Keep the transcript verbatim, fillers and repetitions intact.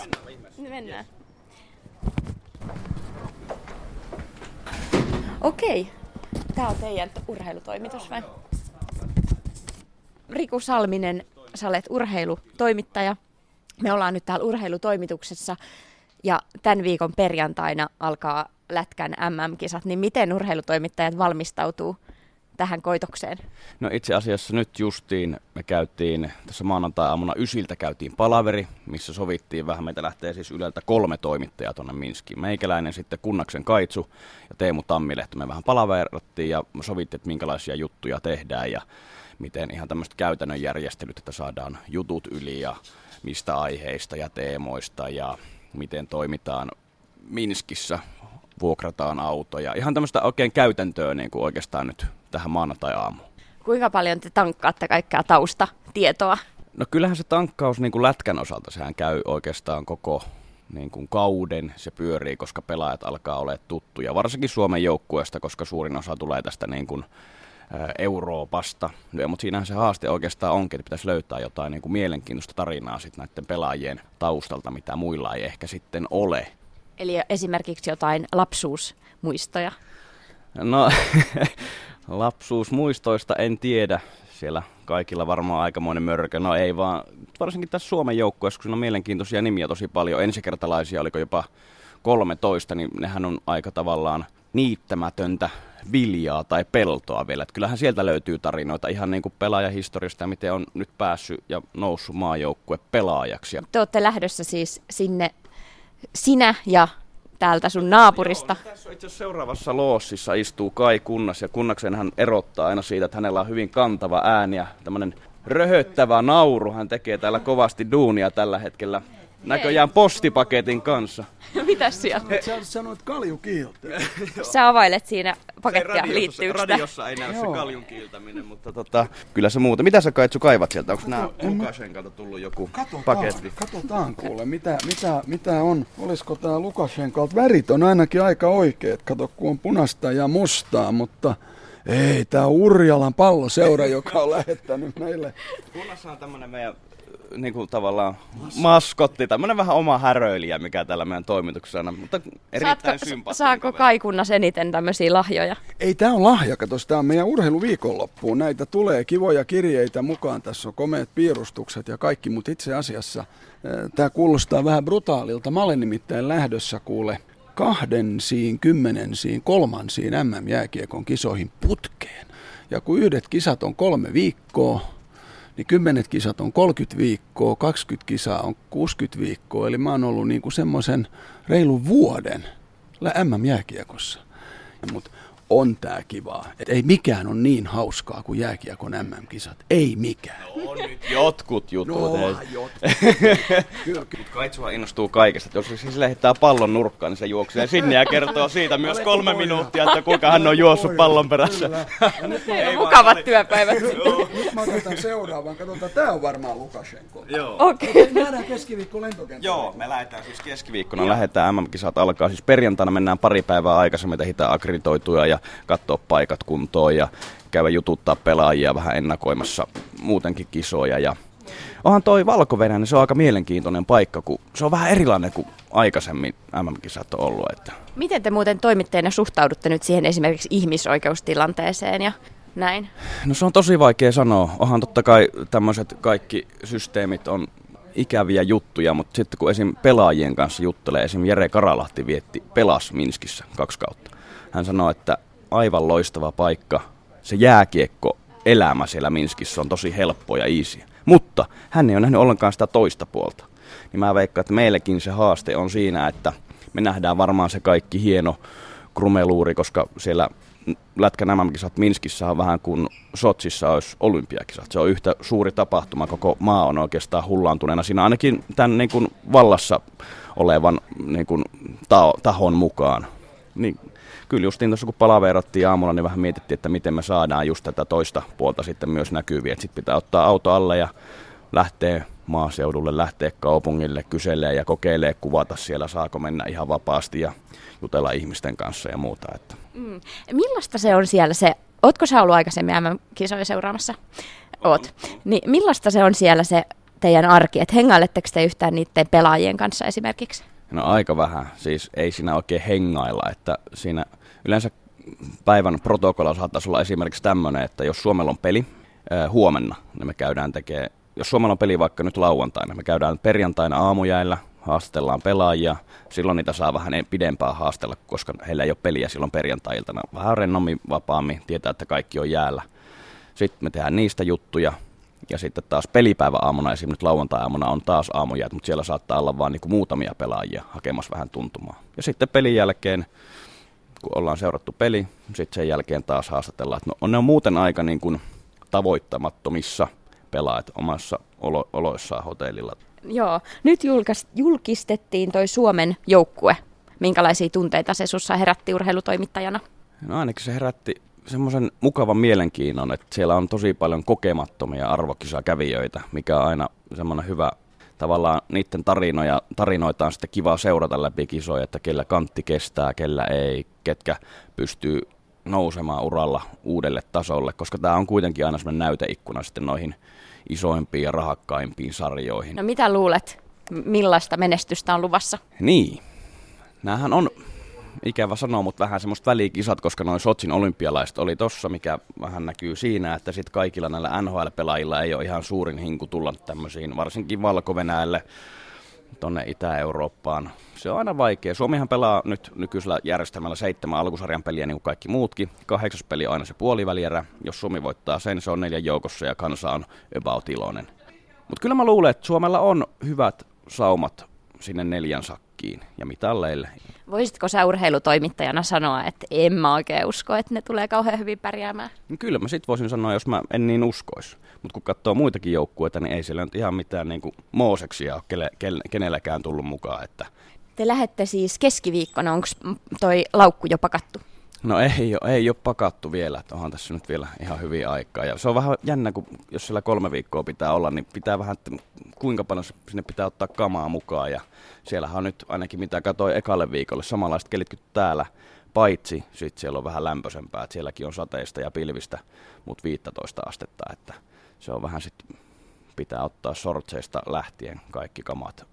Mennäänpä. Mennään. Okei. Tää on teidän urheilutoimitus vai? Riku Salminen, sä olet urheilutoimittaja. Me ollaan nyt täällä urheilutoimituksessa ja tämän viikon perjantaina alkaa lätkän M M-kisat. Niin miten urheilutoimittajat valmistautuu tähän koitokseen? No itse asiassa nyt justiin me käytiin, tässä maanantai-aamuna ysiltä käytiin palaveri, missä sovittiin vähän, meitä lähtee siis Yleltä kolme toimittajaa tuonne Minskiin. Meikäläinen, sitten Kunnaksen Kaitsu ja Teemu Tammilehto. Me vähän palaverattiin ja sovittiin, että minkälaisia juttuja tehdään ja miten ihan tämmöiset käytännön järjestelyt, että saadaan jutut yli ja mistä aiheista ja teemoista ja miten toimitaan Minskissä, vuokrataan autoja. Ihan tämmöistä oikein käytäntöä niin kuin oikeastaan nyt tähän maanantai-aamuun. Kuinka paljon te tankkaatte kaikkea taustatietoa? No kyllähän se tankkaus niin kuin lätkän osalta, sehän käy oikeastaan koko niin kuin kauden, se pyörii, koska pelaajat alkaa olemaan tuttuja, varsinkin Suomen joukkueesta, koska suurin osa tulee tästä niin kuin Euroopasta. No, mutta siinähän se haaste oikeastaan onkin, että pitäisi löytää jotain niin kuin mielenkiintoista tarinaa sit näiden pelaajien taustalta, mitä muilla ei ehkä sitten ole. Eli esimerkiksi jotain lapsuusmuistoja? No lapsuusmuistoista en tiedä. Siellä kaikilla varmaan aikamoinen mörkö. No ei vaan, varsinkin tässä Suomen joukkueessa, kun siinä on mielenkiintoisia nimiä tosi paljon. Ensikertalaisia, oliko jopa kolmetoista, niin nehän on aika tavallaan niittämätöntä viljaa tai peltoa vielä. Että kyllähän sieltä löytyy tarinoita ihan niin kuin pelaajahistoriasta ja miten on nyt päässyt ja noussut maajoukkue pelaajaksi. Te olette lähdössä siis sinne sinä ja täältä sun naapurista. Joo, tässä itse seuraavassa loossissa istuu Kai Kunnas ja Kunnaksen hän erottaa aina siitä, että hänellä on hyvin kantava ääni ja tämmöinen röhöttävä nauru. Hän tekee täällä kovasti duunia tällä hetkellä. Näköjään postipaketin kanssa. Mitäs siellä? Sä sanoit kaljukiiltäminen. Sä availet siinä pakettia liittyykö sitä? Radiossa ei näy se kaljun kiiltäminen, mutta tota, kyllä se muuta. Mitä sä Kaitsu kaivat sieltä? Onko nämä Lukashenkalta tullut joku katsotaan, paketti? Katsotaan kuule, mitä, mitä, mitä on. Olisiko tää Lukashenkalta? Värit on ainakin aika oikeet. Kato, kun on punaista ja mustaa, mutta ei, tää on Urjalan Palloseura, joka on lähettänyt meille. Kunnassa on tämmönen meidän niin kuin tavallaan maskotti, tämmönen vähän oma häröilijä, mikä täällä meidän toimituksessa on, mutta erittäin sympaattinen. Saako Kai Kunnas eniten tämmöisiä lahjoja? Ei, tää on lahja, katos, tää on meidän urheiluviikonloppuun. Näitä tulee kivoja kirjeitä mukaan, tässä on komeet piirustukset ja kaikki, mutta itse asiassa tää kuulostaa vähän brutaalilta. Mä olen nimittäin lähdössä kuule kahdensiin, kymmenensiin, kolmansiin M M-jääkiekon kisoihin putkeen. Ja kun yhdet kisat on kolme viikkoa, niin kymmenet kisat on kolmekymmentä viikkoa, kaksikymmentä kisaa on kuusikymmentä viikkoa. Eli mä oon ollut niinku semmoisen reilun vuoden M M-jääkiekossa. Mutta on tää kivaa. Et ei mikään on niin hauskaa kuin jääkiekon M M-kisat. Ei mikään. No nyt jotkut jutut. No jotkut. Mut Kaitsua innostuu kaikesta. Et jos se lähettää pallon nurkkaan, niin se juoksee sinne ja kertoo siitä myös kolme minuuttia, että kuinka hän on juossut pallon perässä. Mukavat työpäivät. Nyt mä otan seuraavan. Katsotaan, tää on varmaan Lukashenko. Okei. Nähdään keskiviikko lentokentällä. Joo, me lähdetään siis keskiviikkona. Lähdetään M M-kisat alkaa. Siis perjantaina mennään pari päivää aikaisemmin, että hitään akkreditoituja ja katsoa paikat kuntoon ja käydä jututtaa pelaajia vähän ennakoimassa muutenkin kisoja. Ja onhan toi Valko-Venäjä, niin se on aika mielenkiintoinen paikka, kun se on vähän erilainen kuin aikaisemmin M M-kisat on ollut. Että. Miten te muuten toimittajana suhtaudutte nyt siihen esimerkiksi ihmisoikeustilanteeseen ja näin? No se on tosi vaikea sanoa. Onhan totta kai tämmöiset kaikki systeemit on ikäviä juttuja, mutta sitten kun esim. Pelaajien kanssa juttelee, esim. Jere Karalahti vietti pelas Minskissä kaksi kautta. Hän sanoi, että aivan loistava paikka, se jääkiekko-elämä siellä Minskissä on tosi helppoa ja easy. Mutta hän ei ole nähnyt ollenkaan sitä toista puolta. Niin mä veikkaan, että meilläkin se haaste on siinä, että me nähdään varmaan se kaikki hieno krumeluuri, koska siellä lätkän M M-kisat Minskissä on vähän kuin Sotsissa olisi olympiakisat. Se on yhtä suuri tapahtuma, koko maa on oikeastaan hullaantuneena siinä ainakin tämän niin kuin vallassa olevan niin kuin tahon mukaan. Niin, kyllä justiin tuossa kun palaverattiin aamulla, niin vähän mietittiin, että miten me saadaan just tätä toista puolta sitten myös näkyviin. Sitten pitää ottaa auto alle ja lähteä maaseudulle, lähteä kaupungille, kyselee ja kokeilee, kuvata siellä, saako mennä ihan vapaasti ja jutella ihmisten kanssa ja muuta. Että. Mm. Millaista se on siellä se, ootko sä ollut aikaisemmin M M-kisoja seuraamassa? Oot. Niin, millaista se on siellä se teidän arki? Että hengailetteko te yhtään niiden pelaajien kanssa esimerkiksi? No aika vähän. Siis ei siinä oikein hengailla. Että siinä yleensä päivän protokolla saattaisi olla esimerkiksi tämmöinen, että jos Suomella on peli äh, huomenna, niin me käydään tekemään, jos Suomella on peli vaikka nyt lauantaina, me käydään perjantaina aamujäillä, haastellaan pelaajia, silloin niitä saa vähän pidempään haastella, koska heillä ei ole peliä silloin perjantai-iltana. Vähän rennommin, vapaammin, tietää, että kaikki on jäällä. Sitten me tehdään niistä juttuja, ja sitten taas pelipäivä aamuna, esimerkiksi nyt lauantai-aamuna on taas aamujäät, mutta siellä saattaa olla vain niin kuin muutamia pelaajia hakemassa vähän tuntumaa. Ja sitten pelin jälkeen, kun ollaan seurattu peli, sitten sen jälkeen taas haastatellaan, että no, ne on muuten aika niin kuin tavoittamattomissa pelaajat omassa olo- oloissaan hotellilla. Joo, nyt julkistettiin toi Suomen joukkue. Minkälaisia tunteita se sussa herätti urheilutoimittajana? No ainakin se herätti semmoisen mukavan mielenkiinnon, että siellä on tosi paljon kokemattomia arvokisakävijöitä, mikä on aina semmoinen hyvä, tavallaan niiden tarinoja, tarinoita on sitten kiva seurata läpi kisoja, että kellä kantti kestää, kellä ei, ketkä pystyy nousemaan uralla uudelle tasolle, koska tämä on kuitenkin aina semmoinen näyteikkuna sitten noihin isoimpiin ja rahakkaimpiin sarjoihin. No mitä luulet, millaista menestystä on luvassa? Niin, näähän on ikävä sanoa, mutta vähän semmoiset välikisat, koska noin Sotsin olympialaiset oli tossa, mikä vähän näkyy siinä, että sitten kaikilla näillä N H L-pelaajilla ei ole ihan suurin hinku tulla tämmöisiin, varsinkin Valko-Venäjälle, tuonne Itä-Eurooppaan. Se on aina vaikea. Suomihan pelaa nyt nykyisellä järjestelmällä seitsemän alkusarjan peliä niin kuin kaikki muutkin. Kahdeksas peli on aina se puolivälierä. Jos Suomi voittaa sen, se on neljän joukossa ja kansa on about iloinen. Mutta kyllä mä luulen, että Suomella on hyvät saumat sinne neljän sakkiin ja mitalleille. Voisitko sä urheilutoimittajana sanoa, että en mä oikein usko, että ne tulee kauhean hyvin pärjäämään? Kyllä mä sit voisin sanoa, jos mä en niin uskois. Mutta kun katsoo muitakin joukkueita, niin ei siellä nyt ihan mitään niinku mooseksia ole kenelläkään tullut mukaan. Että te lähette siis keskiviikkona, onko toi laukku jo pakattu? No ei ole, ei ole pakattu vielä, että onhan tässä nyt vielä ihan hyviä aikaa. Ja se on vähän jännä, kun jos siellä kolme viikkoa pitää olla, niin pitää vähän, että kuinka paljon sinne pitää ottaa kamaa mukaan. Ja siellähän on nyt ainakin, mitä katsoin ekalle viikolle, samanlaiset kelit kuin täällä, paitsi sitten siellä on vähän lämpöisempää. Että sielläkin on sateista ja pilvistä, mutta viisitoista astetta, että se on vähän sitten, pitää ottaa sortseista lähtien kaikki kamat